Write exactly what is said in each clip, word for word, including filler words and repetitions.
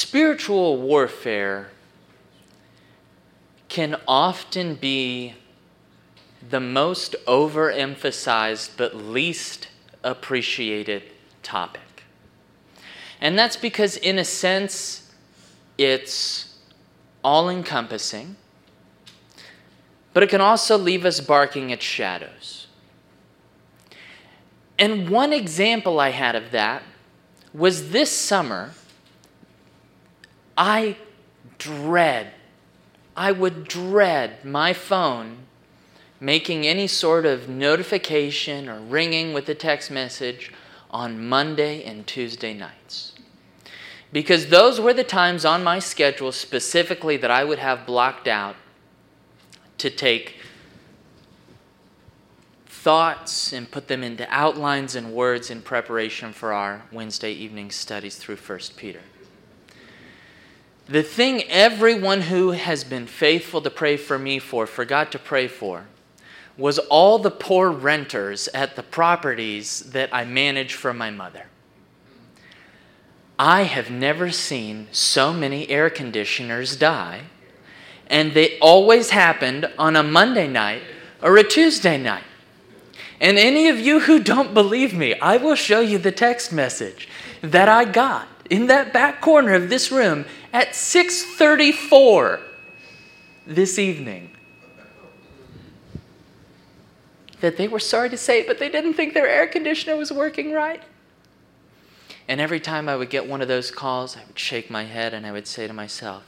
Spiritual warfare can often be the most overemphasized but least appreciated topic. And that's because, in a sense, it's all-encompassing, but it can also leave us barking at shadows. And one example I had of that was this summer. I dread, I would dread my phone making any sort of notification or ringing with a text message on Monday and Tuesday nights, because those were the times on my schedule specifically that I would have blocked out to take thoughts and put them into outlines and words in preparation for our Wednesday evening studies through First Peter. The thing everyone who has been faithful to pray for me for forgot to pray for was all the poor renters at the properties that I manage for my mother. I have never seen so many air conditioners die, and they always happened on a Monday night or a Tuesday night. And any of you who don't believe me, I will show you the text message that I got in that back corner of this room at six thirty-four this evening, that they were sorry to say, but they didn't think their air conditioner was working right. And every time I would get one of those calls, I would shake my head and I would say to myself,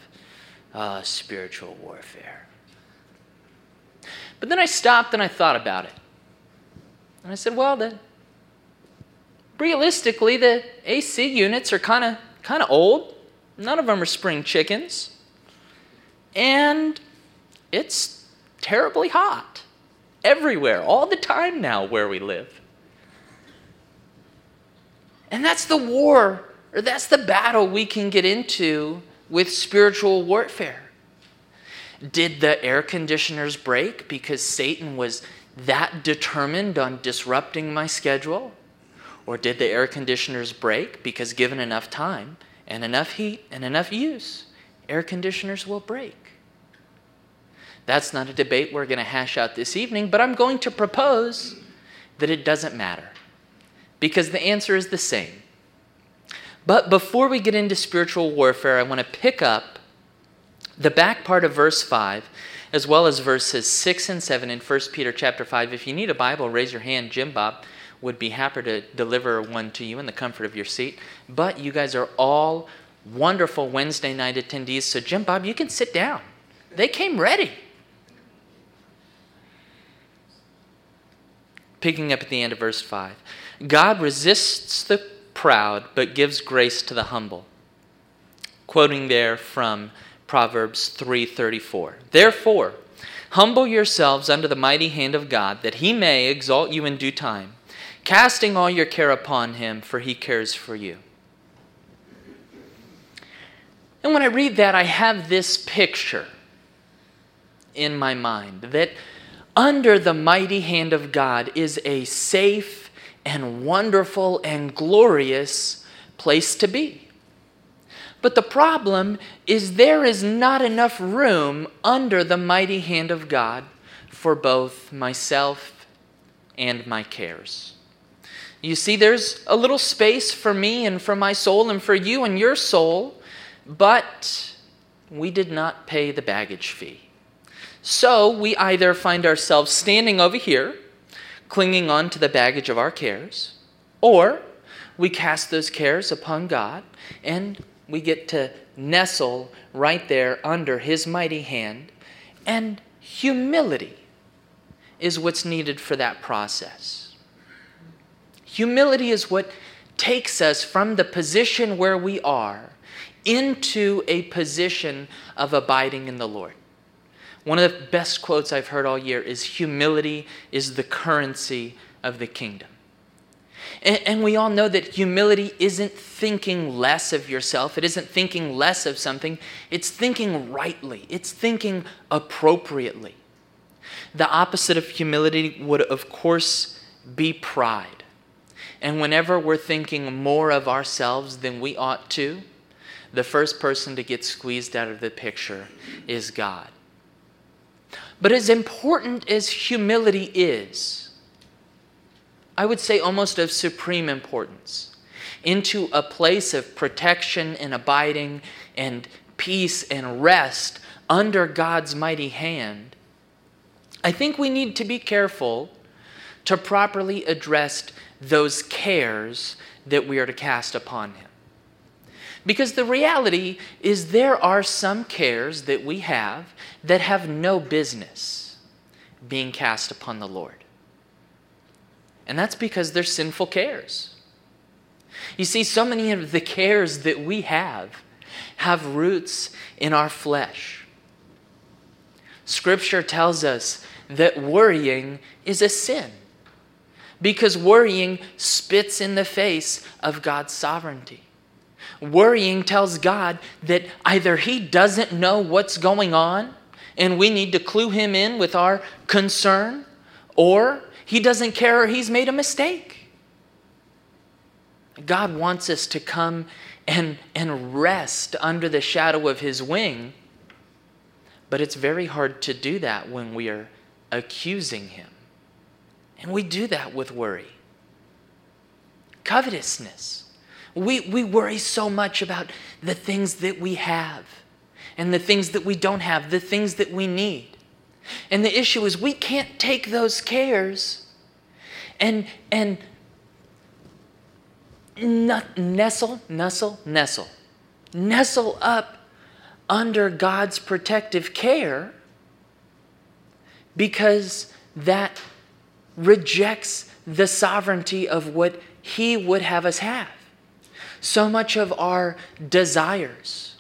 ah, spiritual warfare. But then I stopped and I thought about it. And I said, well, the, realistically, the A C units are kind of kind of old. None of them are spring chickens. And it's terribly hot everywhere, all the time now where we live. And that's the war, or that's the battle we can get into with spiritual warfare. Did the air conditioners break because Satan was that determined on disrupting my schedule? Or did the air conditioners break because, given enough time and enough heat and enough use, air conditioners will break? That's not a debate we're going to hash out this evening, but I'm going to propose that it doesn't matter, because the answer is the same. But before we get into spiritual warfare, I want to pick up the back part of verse five, as well as verses six and seven in First Peter chapter five. If you need a Bible, raise your hand. Jim Bob would be happy to deliver one to you in the comfort of your seat. But you guys are all wonderful Wednesday night attendees, so Jim Bob, you can sit down. They came ready. Picking up at the end of verse five. God resists the proud, but gives grace to the humble. Quoting there from Proverbs three thirty-four. Therefore, humble yourselves under the mighty hand of God, that he may exalt you in due time, casting all your care upon him, for he cares for you. And when I read that, I have this picture in my mind, that under the mighty hand of God is a safe and wonderful and glorious place to be. But the problem is there is not enough room under the mighty hand of God for both myself and my cares. You see, there's a little space for me and for my soul and for you and your soul, but we did not pay the baggage fee. So we either find ourselves standing over here, clinging on to the baggage of our cares, or we cast those cares upon God and we get to nestle right there under his mighty hand. And humility is what's needed for that process. Humility is what takes us from the position where we are into a position of abiding in the Lord. One of the best quotes I've heard all year is, humility is the currency of the kingdom. And, and we all know that humility isn't thinking less of yourself. It isn't thinking less of something. It's thinking rightly. It's thinking appropriately. The opposite of humility would, of course, be pride. And whenever we're thinking more of ourselves than we ought to, the first person to get squeezed out of the picture is God. But as important as humility is, I would say almost of supreme importance, into a place of protection and abiding and peace and rest under God's mighty hand, I think we need to be careful to properly address those cares that we are to cast upon Him. Because the reality is there are some cares that we have that have no business being cast upon the Lord. And that's because they're sinful cares. You see, so many of the cares that we have have roots in our flesh. Scripture tells us that worrying is a sin because worrying spits in the face of God's sovereignty. Worrying tells God that either He doesn't know what's going on and we need to clue Him in with our concern, or He doesn't care or He's made a mistake. God wants us to come and, and rest under the shadow of His wing, but it's very hard to do that when we are accusing Him. And we do that with worry. Covetousness. We, we worry so much about the things that we have and the things that we don't have, the things that we need. And the issue is we can't take those cares and, and not nestle, nestle, nestle, nestle up under God's protective care, because that rejects the sovereignty of what He would have us have. So much of our desires,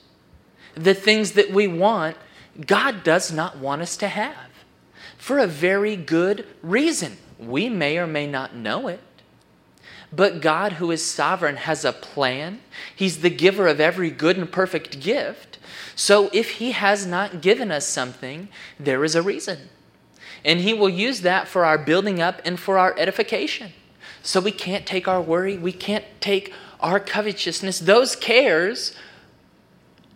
the things that we want, God does not want us to have for a very good reason. We may or may not know it, but God, who is sovereign, has a plan. He's the giver of every good and perfect gift. So if He has not given us something, there is a reason. And He will use that for our building up and for our edification. So we can't take our worry, we can't take our covetousness. Those cares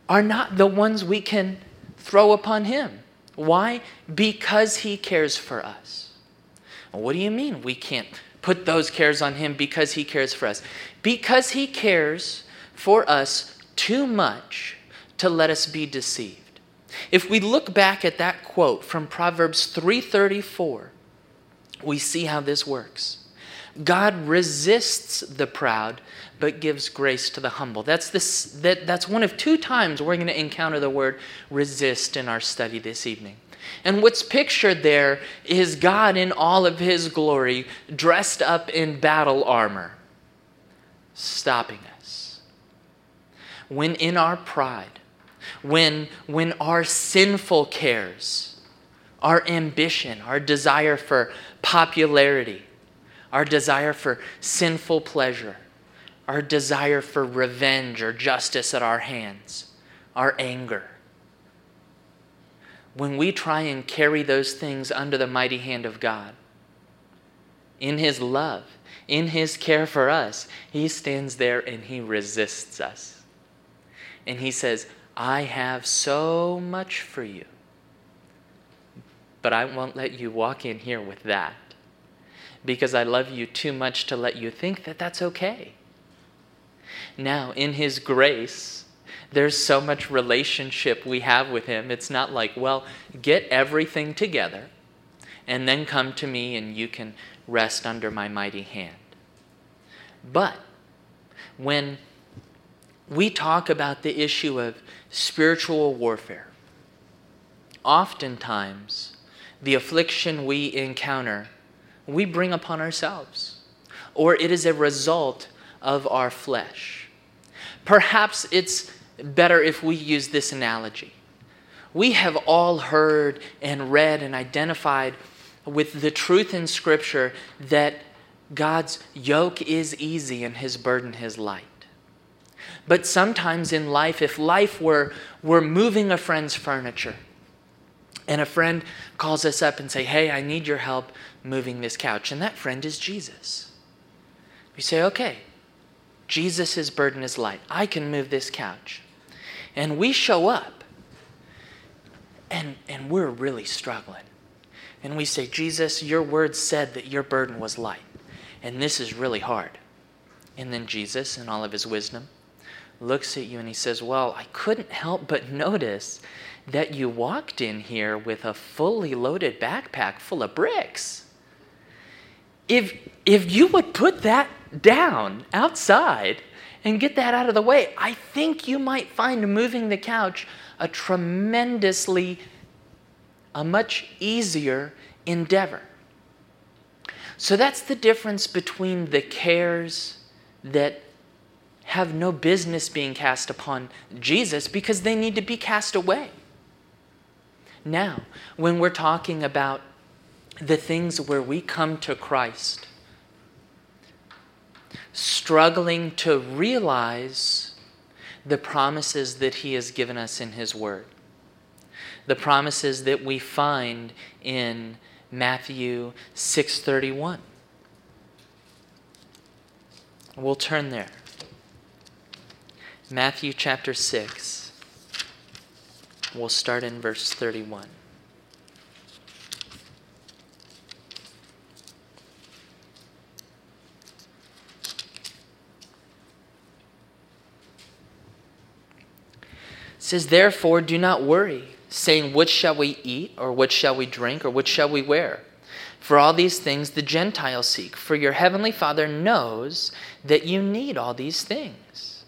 are not the ones we can throw upon Him. Why? Because He cares for us. What do you mean we can't put those cares on Him because He cares for us? Because He cares for us too much to let us be deceived. If we look back at that quote from Proverbs three thirty-four, we see how this works. God resists the proud, but gives grace to the humble. That's this, that, that's one of two times we're going to encounter the word resist in our study this evening. And what's pictured there is God in all of His glory, dressed up in battle armor, stopping us. When in our pride, when, when our sinful cares, our ambition, our desire for popularity, our desire for sinful pleasure, our desire for revenge or justice at our hands, our anger. When we try and carry those things under the mighty hand of God, in His love, in His care for us, He stands there and He resists us. And He says, I have so much for you, but I won't let you walk in here with that, because I love you too much to let you think that that's okay. Now, in His grace, there's so much relationship we have with Him. It's not like, well, get everything together and then come to me and you can rest under my mighty hand. But when we talk about the issue of spiritual warfare, oftentimes the affliction we encounter we bring upon ourselves, or it is a result of our flesh. Perhaps it's better if we use this analogy. We have all heard and read and identified with the truth in Scripture that God's yoke is easy and His burden is light. But sometimes in life, if life were, were moving a friend's furniture, and a friend calls us up and say, hey, I need your help moving this couch. And that friend is Jesus. We say, okay, Jesus' burden is light. I can move this couch. And we show up and, and we're really struggling. And we say, Jesus, your word said that your burden was light. And this is really hard. And then Jesus, in all of his wisdom, looks at you and he says, well, I couldn't help but notice that you walked in here with a fully loaded backpack full of bricks. If, if you would put that down outside and get that out of the way, I think you might find moving the couch a tremendously, a much easier endeavor. So that's the difference between the cares that have no business being cast upon Jesus because they need to be cast away. Now, when we're talking about the things where we come to Christ, struggling to realize the promises that He has given us in His Word, the promises that we find in Matthew six thirty-one. We'll turn there. Matthew chapter six, we'll start in verse thirty-one. It says, therefore, do not worry, saying, what shall we eat, or what shall we drink, or what shall we wear? For all these things the Gentiles seek, for your heavenly Father knows that you need all these things.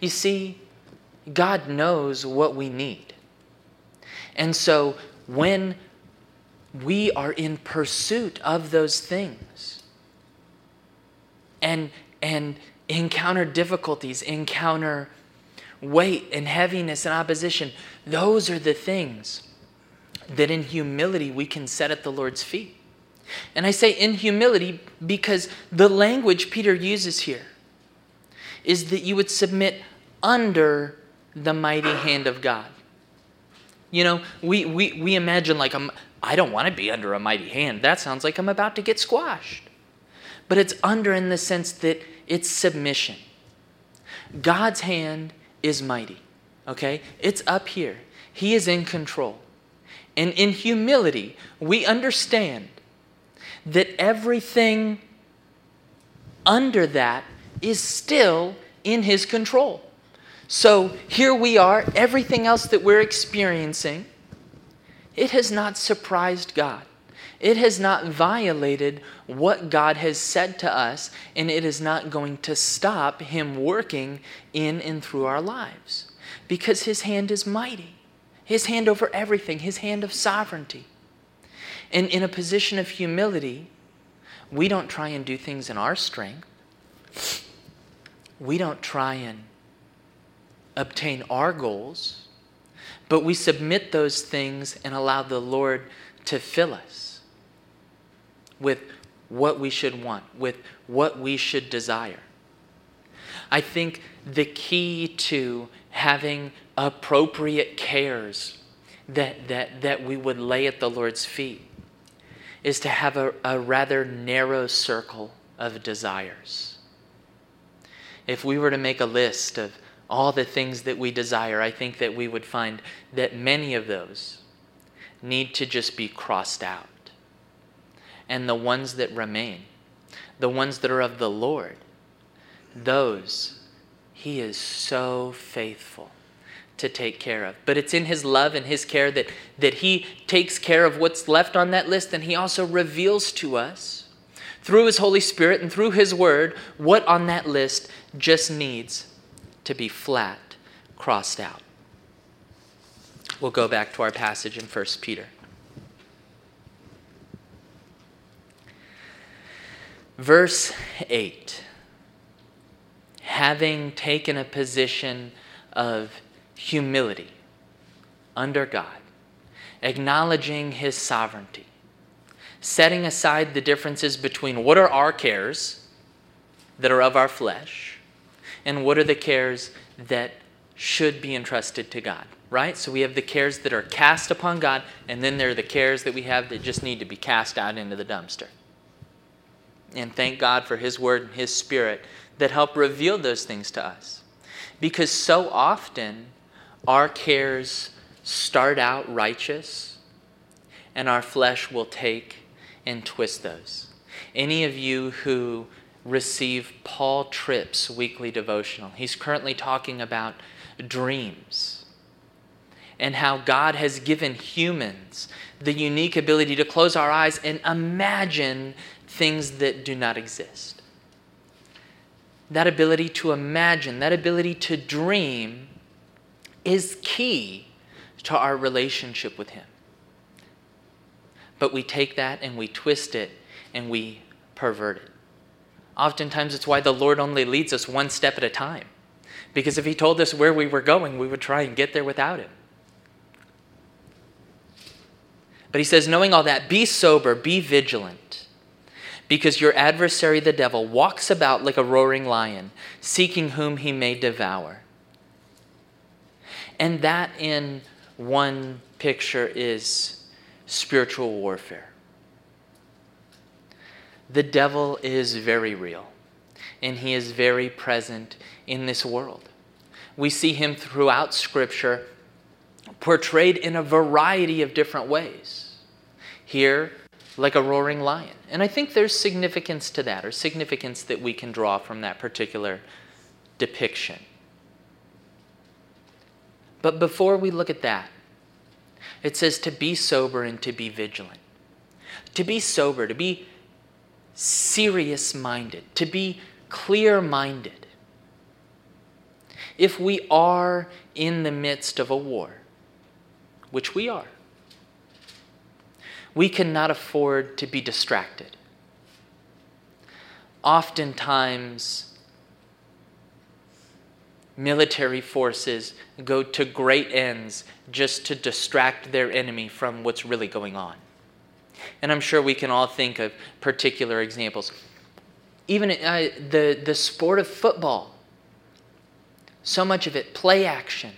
You see, God knows what we need. And so when we are in pursuit of those things and, and encounter difficulties, encounter weight and heaviness and opposition, those are the things that in humility we can set at the Lord's feet. And I say in humility because the language Peter uses here is that you would submit under the mighty hand of God. You know, we we we imagine like, I'm, I don't want to be under a mighty hand. That sounds like I'm about to get squashed. But it's under in the sense that it's submission. God's hand is mighty, okay? It's up here. He is in control. And in humility, we understand that everything under that is still in His control. So here we are, everything else that we're experiencing, it has not surprised God. It has not violated what God has said to us, and it is not going to stop Him working in and through our lives because His hand is mighty, His hand over everything, His hand of sovereignty. And in a position of humility, we don't try and do things in our strength. We don't try and obtain our goals, but we submit those things and allow the Lord to fill us with what we should want, with what we should desire. I think the key to having appropriate cares that, that, that we would lay at the Lord's feet is to have a, a rather narrow circle of desires. If we were to make a list of all the things that we desire, I think that we would find that many of those need to just be crossed out. And the ones that remain, the ones that are of the Lord, those He is so faithful to take care of. But it's in His love and His care that, that He takes care of what's left on that list, and He also reveals to us through His Holy Spirit and through His Word, what on that list just needs to be flat, crossed out. We'll go back to our passage in First Peter. Verse eight. Having taken a position of humility under God, acknowledging His sovereignty, setting aside the differences between what are our cares that are of our flesh and what are the cares that should be entrusted to God, right? So we have the cares that are cast upon God, and then there are the cares that we have that just need to be cast out into the dumpster. And thank God for His Word and His Spirit that help reveal those things to us. Because so often our cares start out righteous and our flesh will take and twist those. Any of you who receive Paul Tripp's weekly devotional, he's currently talking about dreams and how God has given humans the unique ability to close our eyes and imagine things that do not exist. That ability to imagine, that ability to dream is key to our relationship with Him. But we take that and we twist it and we pervert it. Oftentimes it's why the Lord only leads us one step at a time. Because if He told us where we were going, we would try and get there without Him. But He says, knowing all that, be sober, be vigilant. Because your adversary, the devil, walks about like a roaring lion, seeking whom he may devour. And that in one picture is spiritual warfare. The devil is very real, and he is very present in this world. We see him throughout Scripture portrayed in a variety of different ways. Here, like a roaring lion. And I think there's significance to that, or significance that we can draw from that particular depiction. But before we look at that, it says to be sober and to be vigilant. To be sober, to be serious-minded, to be clear-minded. If we are in the midst of a war, which we are, we cannot afford to be distracted. Oftentimes, military forces go to great ends just to distract their enemy from what's really going on. And I'm sure we can all think of particular examples. Even uh, the, the sport of football, so much of it, play action,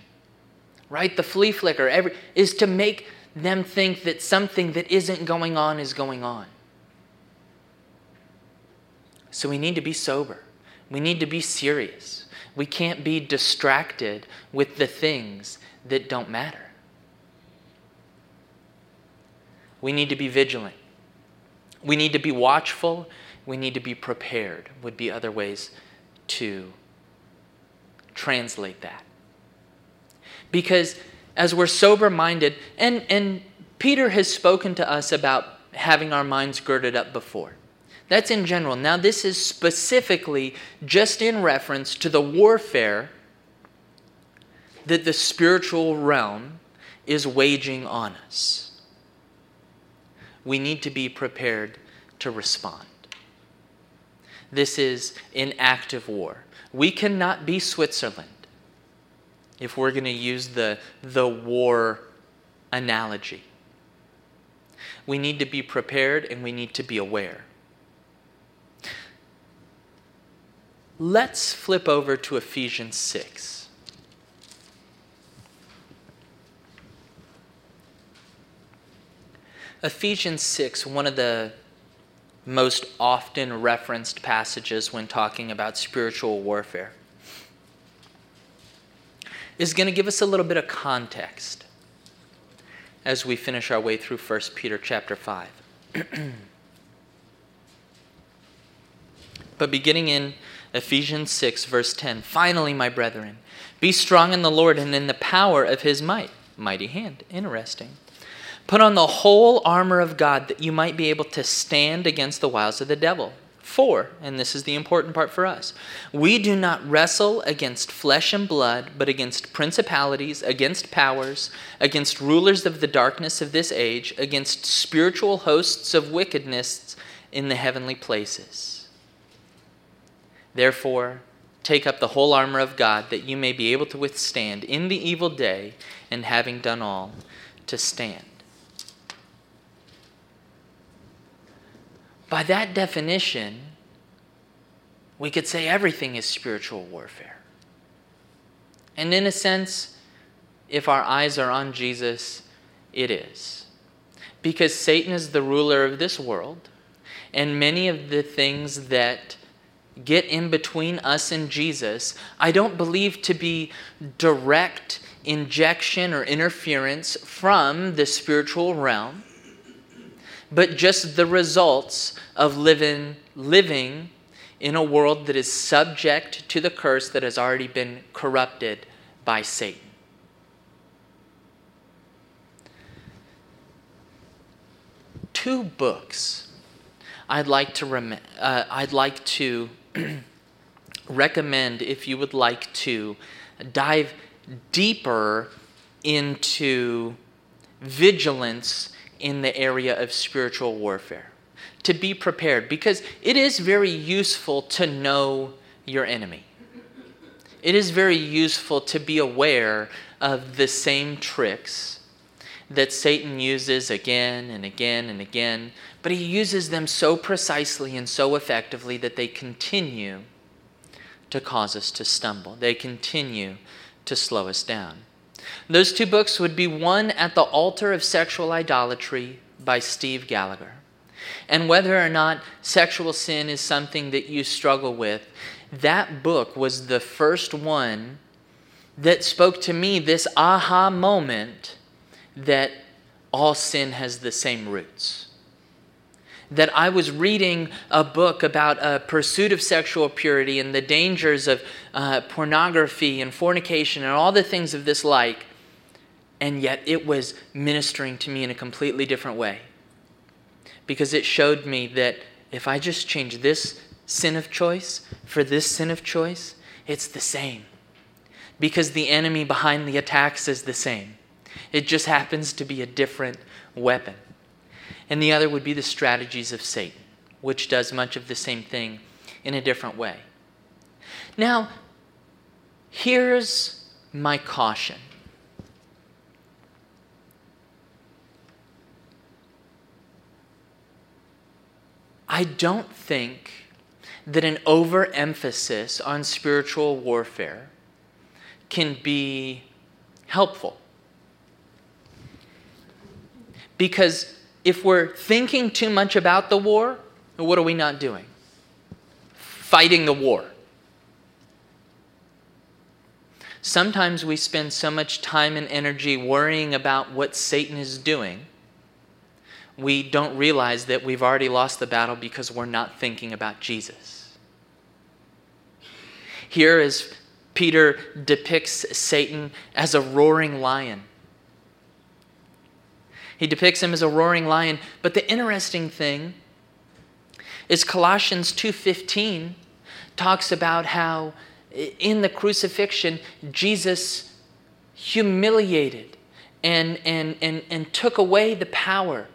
right? The flea flicker every, is to make them think that something that isn't going on is going on. So we need to be sober. We need to be serious. We can't be distracted with the things that don't matter. We need to be vigilant. We need to be watchful. We need to be prepared, would be other ways to translate that. Because as we're sober-minded, and, and Peter has spoken to us about having our minds girded up before. That's in general. Now this is specifically just in reference to the warfare that the spiritual realm is waging on us. We need to be prepared to respond. This is an active war. We cannot be Switzerland. If we're going to use the, the war analogy, we need to be prepared and we need to be aware. Let's flip over to Ephesians six. Ephesians six, one of the most often referenced passages when talking about spiritual warfare, is going to give us a little bit of context as we finish our way through First Peter chapter five. But beginning in Ephesians six, verse ten, finally, my brethren, be strong in the Lord and in the power of His might. Mighty hand. Interesting. Put on the whole armor of God that you might be able to stand against the wiles of the devil. Four, and this is the important part for us, we do not wrestle against flesh and blood, but against principalities, against powers, against rulers of the darkness of this age, against spiritual hosts of wickedness in the heavenly places. Therefore, take up the whole armor of God, that you may be able to withstand in the evil day, and having done all, to stand. By that definition, we could say everything is spiritual warfare. And in a sense, if our eyes are on Jesus, it is. Because Satan is the ruler of this world, and many of the things that get in between us and Jesus, I don't believe to be direct injection or interference from the spiritual realm, but just the results of living living in a world that is subject to the curse that has already been corrupted by Satan. Two books I'd like to rem- uh, I'd like to recommend if you would like to dive deeper into vigilance in the area of spiritual warfare, to be prepared, because it is very useful to know your enemy. It is very useful to be aware of the same tricks that Satan uses again and again and again, but he uses them so precisely and so effectively that they continue to cause us to stumble. They continue to slow us down. Those two books would be one, At the Altar of Sexual Idolatry by Steve Gallagher. And whether or not sexual sin is something that you struggle with, that book was the first one that spoke to me this aha moment that all sin has the same roots. That I was reading a book about a pursuit of sexual purity and the dangers of uh, pornography and fornication and all the things of this like, and yet it was ministering to me in a completely different way. Because it showed me that if I just change this sin of choice for this sin of choice, it's the same. Because the enemy behind the attacks is the same. It just happens to be a different weapon. And the other would be the Strategies of Satan, which does much of the same thing in a different way. Now, here's my caution. I don't think that an overemphasis on spiritual warfare can be helpful. Because if we're thinking too much about the war, what are we not doing? Fighting the war. Sometimes we spend so much time and energy worrying about what Satan is doing, we don't realize that we've already lost the battle because we're not thinking about Jesus. Here is Peter depicts Satan as a roaring lion. He depicts him as a roaring lion. But the interesting thing is Colossians two fifteen talks about how in the crucifixion, Jesus humiliated and, and, and, and took away the power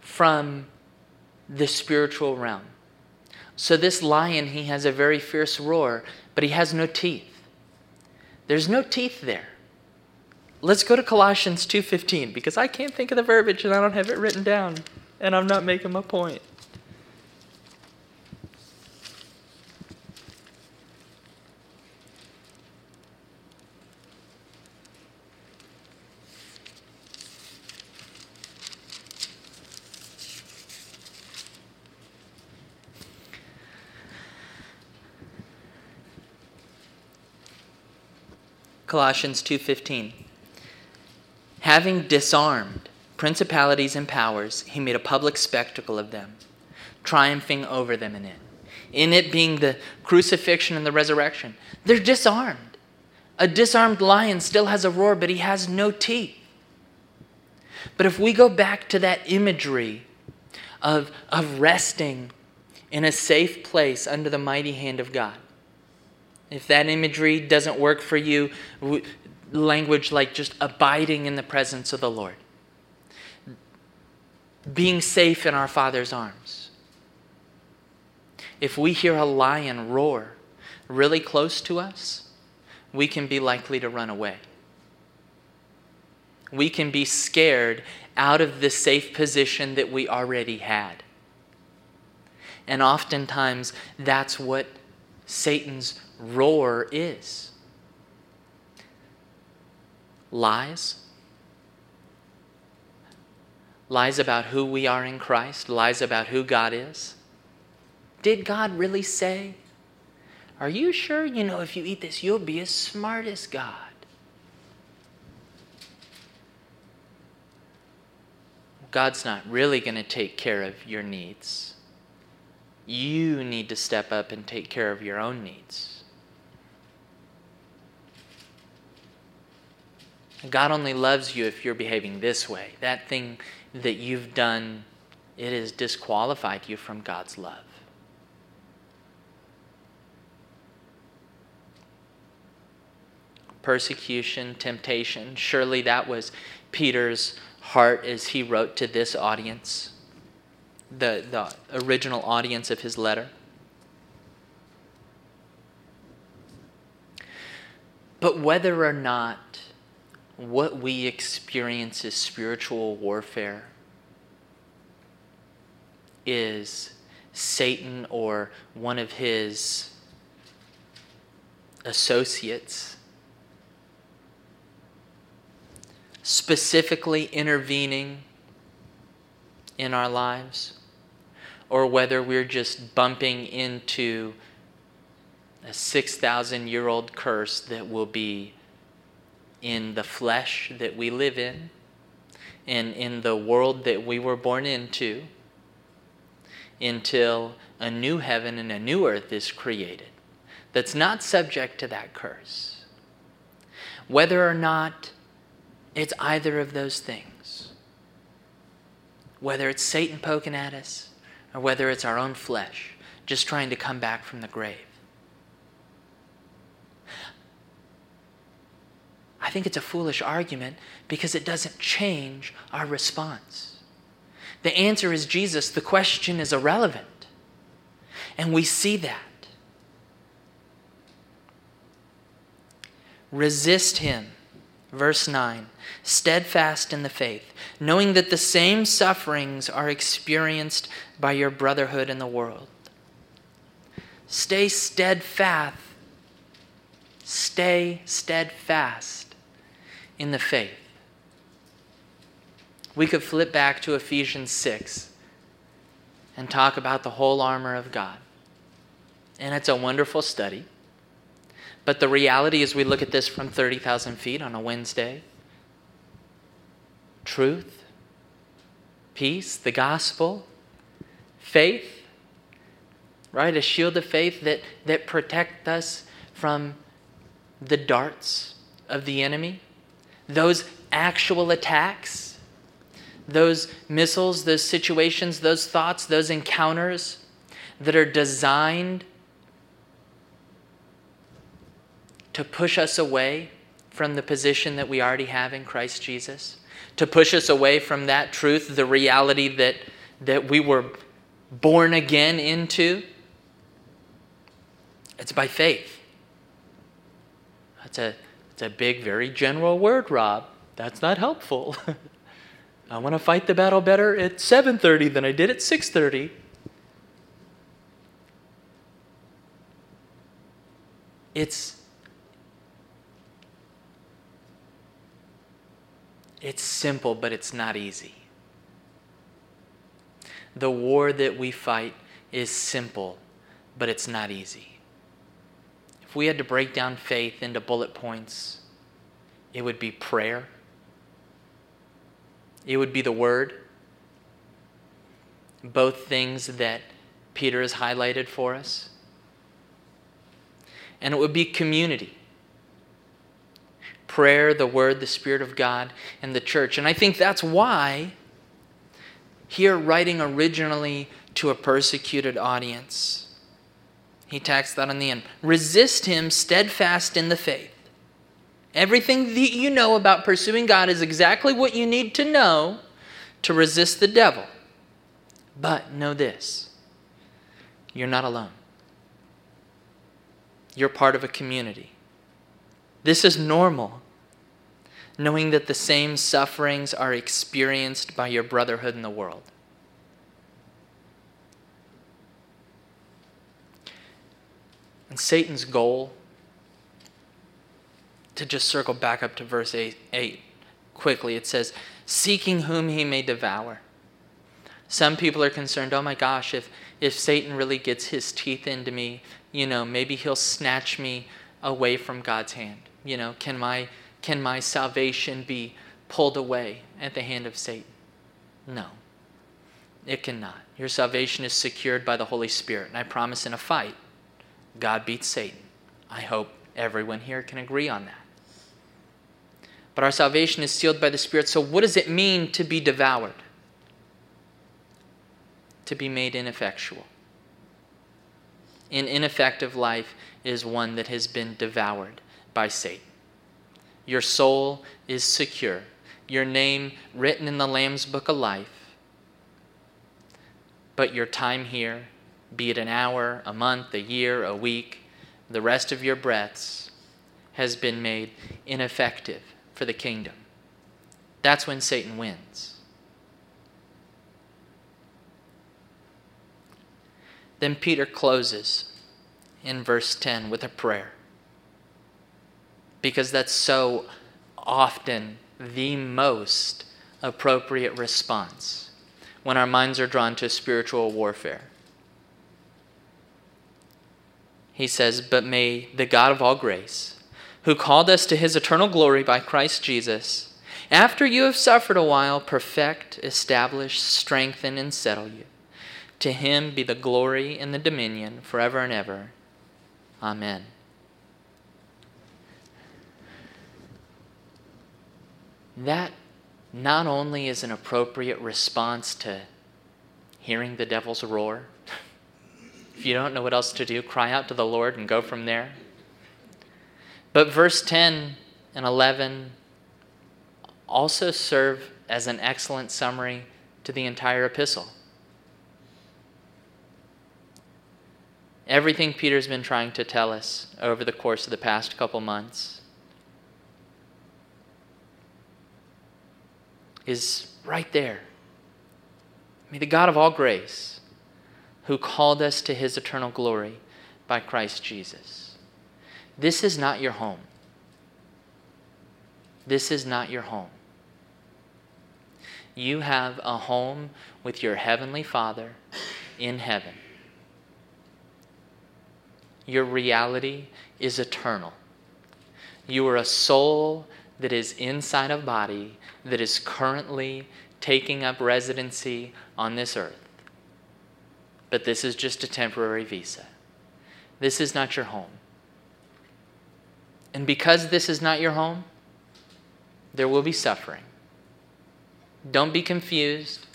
from the spiritual realm. So this lion, he has a very fierce roar, but he has no teeth. There's no teeth there. Let's go to Colossians two fifteen, because I can't think of the verbiage and I don't have it written down, and I'm not making my point. Colossians two fifteen. Having disarmed principalities and powers, he made a public spectacle of them, triumphing over them in it. In it being the crucifixion and the resurrection. They're disarmed. A disarmed lion still has a roar, but he has no teeth. But if we go back to that imagery of, of resting in a safe place under the mighty hand of God, if that imagery doesn't work for you, we, language like just abiding in the presence of the Lord. Being safe in our Father's arms. If we hear a lion roar really close to us, we can be likely to run away. We can be scared out of the safe position that we already had. And oftentimes, that's what Satan's roar is. Lies, lies about who we are in Christ, lies about who God is, Did God really say? Are you sure? You know, if you eat this, you'll be as smart as God. God's not really going to take care of your needs. You need to step up and take care of your own needs. God only loves you if you're behaving this way. That thing that you've done, it has disqualified you from God's love. Persecution, temptation, surely that was Peter's heart as he wrote to this audience, the, the original audience of his letter. But whether or not what we experience as spiritual warfare is Satan or one of his associates specifically intervening in our lives, or whether we're just bumping into a six thousand year old curse that will be in the flesh that we live in and in the world that we were born into until a new heaven and a new earth is created that's not subject to that curse. Whether or not it's either of those things, whether it's Satan poking at us or whether it's our own flesh just trying to come back from the grave, I think it's a foolish argument because it doesn't change our response. The answer is Jesus. The question is irrelevant. And we see that. Resist him. Verse nine, steadfast in the faith, knowing that the same sufferings are experienced by your brotherhood in the world. Stay steadfast. Stay steadfast in the faith. We could flip back to Ephesians six and talk about the whole armor of God. And it's a wonderful study. But the reality is we look at this from thirty thousand feet on a Wednesday. Truth, peace, the gospel, faith, right? A shield of faith that, that protects us from the darts of the enemy. Those actual attacks, those missiles, those situations, those thoughts, those encounters that are designed to push us away from the position that we already have in Christ Jesus, to push us away from that truth, the reality that, that we were born again into. It's by faith. That's a, that's a big, very general word, Rob. That's not helpful. I want to fight the battle better at seven thirty than I did at six thirty. It's It's simple, but it's not easy. The war that we fight is simple, but it's not easy. If we had to break down faith into bullet points, it would be prayer. It would be the Word. Both things that Peter has highlighted for us. And it would be community. Prayer, the Word, the Spirit of God, and the church. And I think that's why here, writing originally to a persecuted audience, he tacks that on the end. Resist him steadfast in the faith. Everything that you know about pursuing God is exactly what you need to know to resist the devil. But know this, you're not alone. You're part of a community. This is normal. Knowing that the same sufferings are experienced by your brotherhood in the world. And Satan's goal, to just circle back up to verse eight, eight quickly, it says, seeking whom he may devour. Some people are concerned, oh my gosh, if, if Satan really gets his teeth into me, you know, maybe he'll snatch me away from God's hand. You know, can my, can my salvation be pulled away at the hand of Satan? No, it cannot. Your salvation is secured by the Holy Spirit. And I promise, in a fight, God beats Satan. I hope everyone here can agree on that. But our salvation is sealed by the Spirit. So what does it mean to be devoured? To be made ineffectual. An ineffective life is one that has been devoured by Satan. Your soul is secure. Your name written in the Lamb's Book of Life. But your time here, be it an hour, a month, a year, a week, the rest of your breaths, has been made ineffective for the kingdom. That's when Satan wins. Then Peter closes in verse ten with a prayer, because that's so often the most appropriate response when our minds are drawn to spiritual warfare. He says, "But may the God of all grace, who called us to his eternal glory by Christ Jesus, after you have suffered a while, perfect, establish, strengthen, and settle you. To him be the glory and the dominion forever and ever. Amen." That not only is an appropriate response to hearing the devil's roar, if you don't know what else to do, cry out to the Lord and go from there. But verse ten and eleven also serve as an excellent summary to the entire epistle. Everything Peter's been trying to tell us over the course of the past couple months is right there. May the God of all grace, who called us to his eternal glory by Christ Jesus. This is not your home. This is not your home. You have a home with your heavenly Father in heaven. Your reality is eternal. You are a soul that is inside a body that is currently taking up residency on this earth. But this is just a temporary visa. This is not your home. And because this is not your home, there will be suffering. Don't be confused.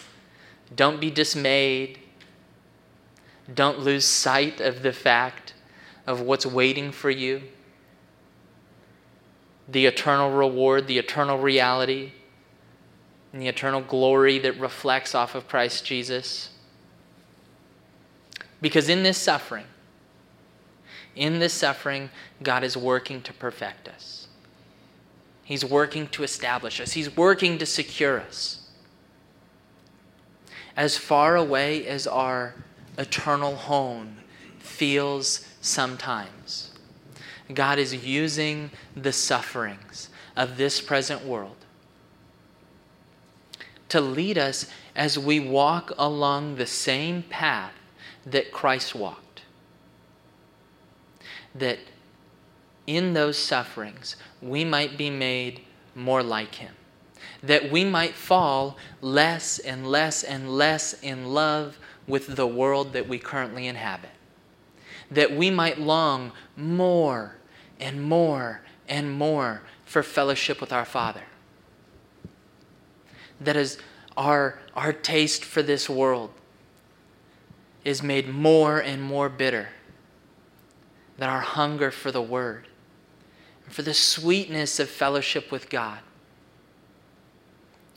Don't be dismayed. Don't lose sight of the fact of what's waiting for you. The eternal reward, the eternal reality, and the eternal glory that reflects off of Christ Jesus. Because in this suffering, in this suffering, God is working to perfect us. He's working to establish us. He's working to secure us. As far away as our eternal home feels sometimes, God is using the sufferings of this present world to lead us as we walk along the same path that Christ walked. That in those sufferings, we might be made more like him. That we might fall less and less and less in love with the world that we currently inhabit. That we might long more and more and more for fellowship with our Father. That is, our, our taste for this world is made more and more bitter, that our hunger for the Word and for the sweetness of fellowship with God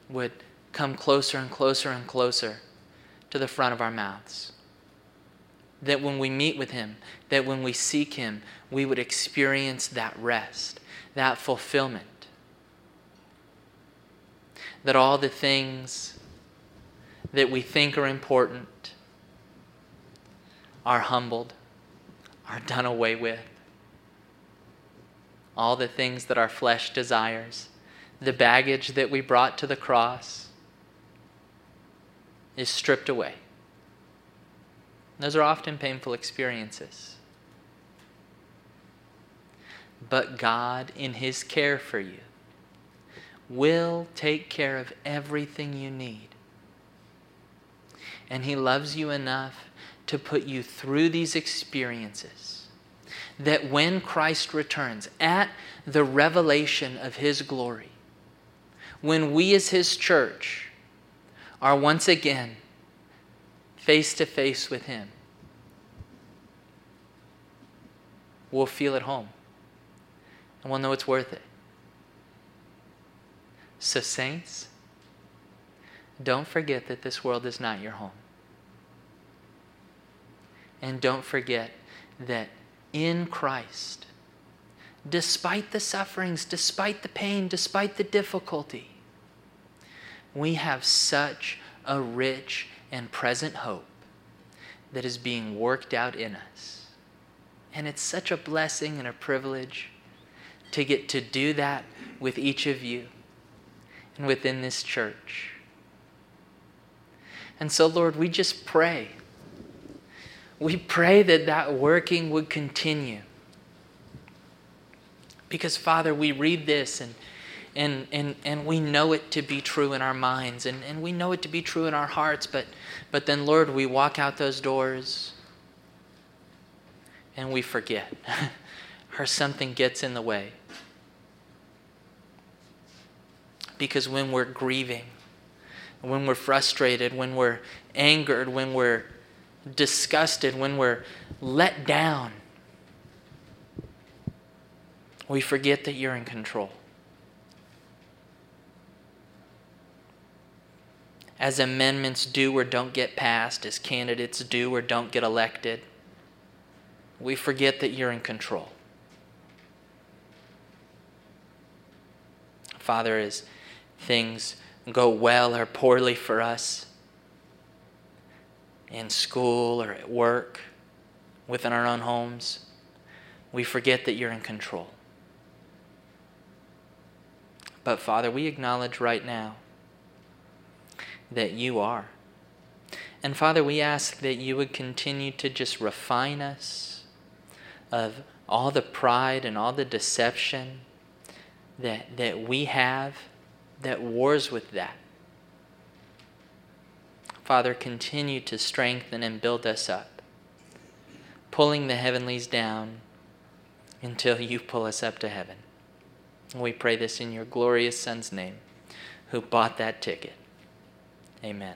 would come closer and closer and closer to the front of our mouths. That when we meet with him, that when we seek him, we would experience that rest, that fulfillment. That all the things that we think are important are humbled, are done away with. All the things that our flesh desires, the baggage that we brought to the cross, is stripped away. Those are often painful experiences. But God, in His care for you, will take care of everything you need. And He loves you enough to put you through these experiences that when Christ returns at the revelation of His glory, when we as His church are once again face to face with Him, we'll feel at home and we'll know it's worth it. So saints, don't forget that this world is not your home. And don't forget that in Christ, despite the sufferings, despite the pain, despite the difficulty, we have such a rich and present hope that is being worked out in us. And it's such a blessing and a privilege to get to do that with each of you and within this church. And so, Lord, we just pray. We pray that that working would continue. Because, Father, we read this and and and, and we know it to be true in our minds, and, and we know it to be true in our hearts, but but then, Lord, we walk out those doors and we forget or something gets in the way. Because when we're grieving, when we're frustrated, when we're angered, when we're disgusted, when we're let down, we forget that you're in control. As amendments do or don't get passed, as candidates do or don't get elected, we forget that you're in control. Father, as things go well or poorly for us, in school or at work, within our own homes, we forget that you're in control. But Father, we acknowledge right now that you are. And Father, we ask that you would continue to just refine us of all the pride and all the deception that, that we have that wars with that. Father, continue to strengthen and build us up, pulling the heavenlies down until you pull us up to heaven. We pray this in your glorious Son's name, who bought that ticket. Amen.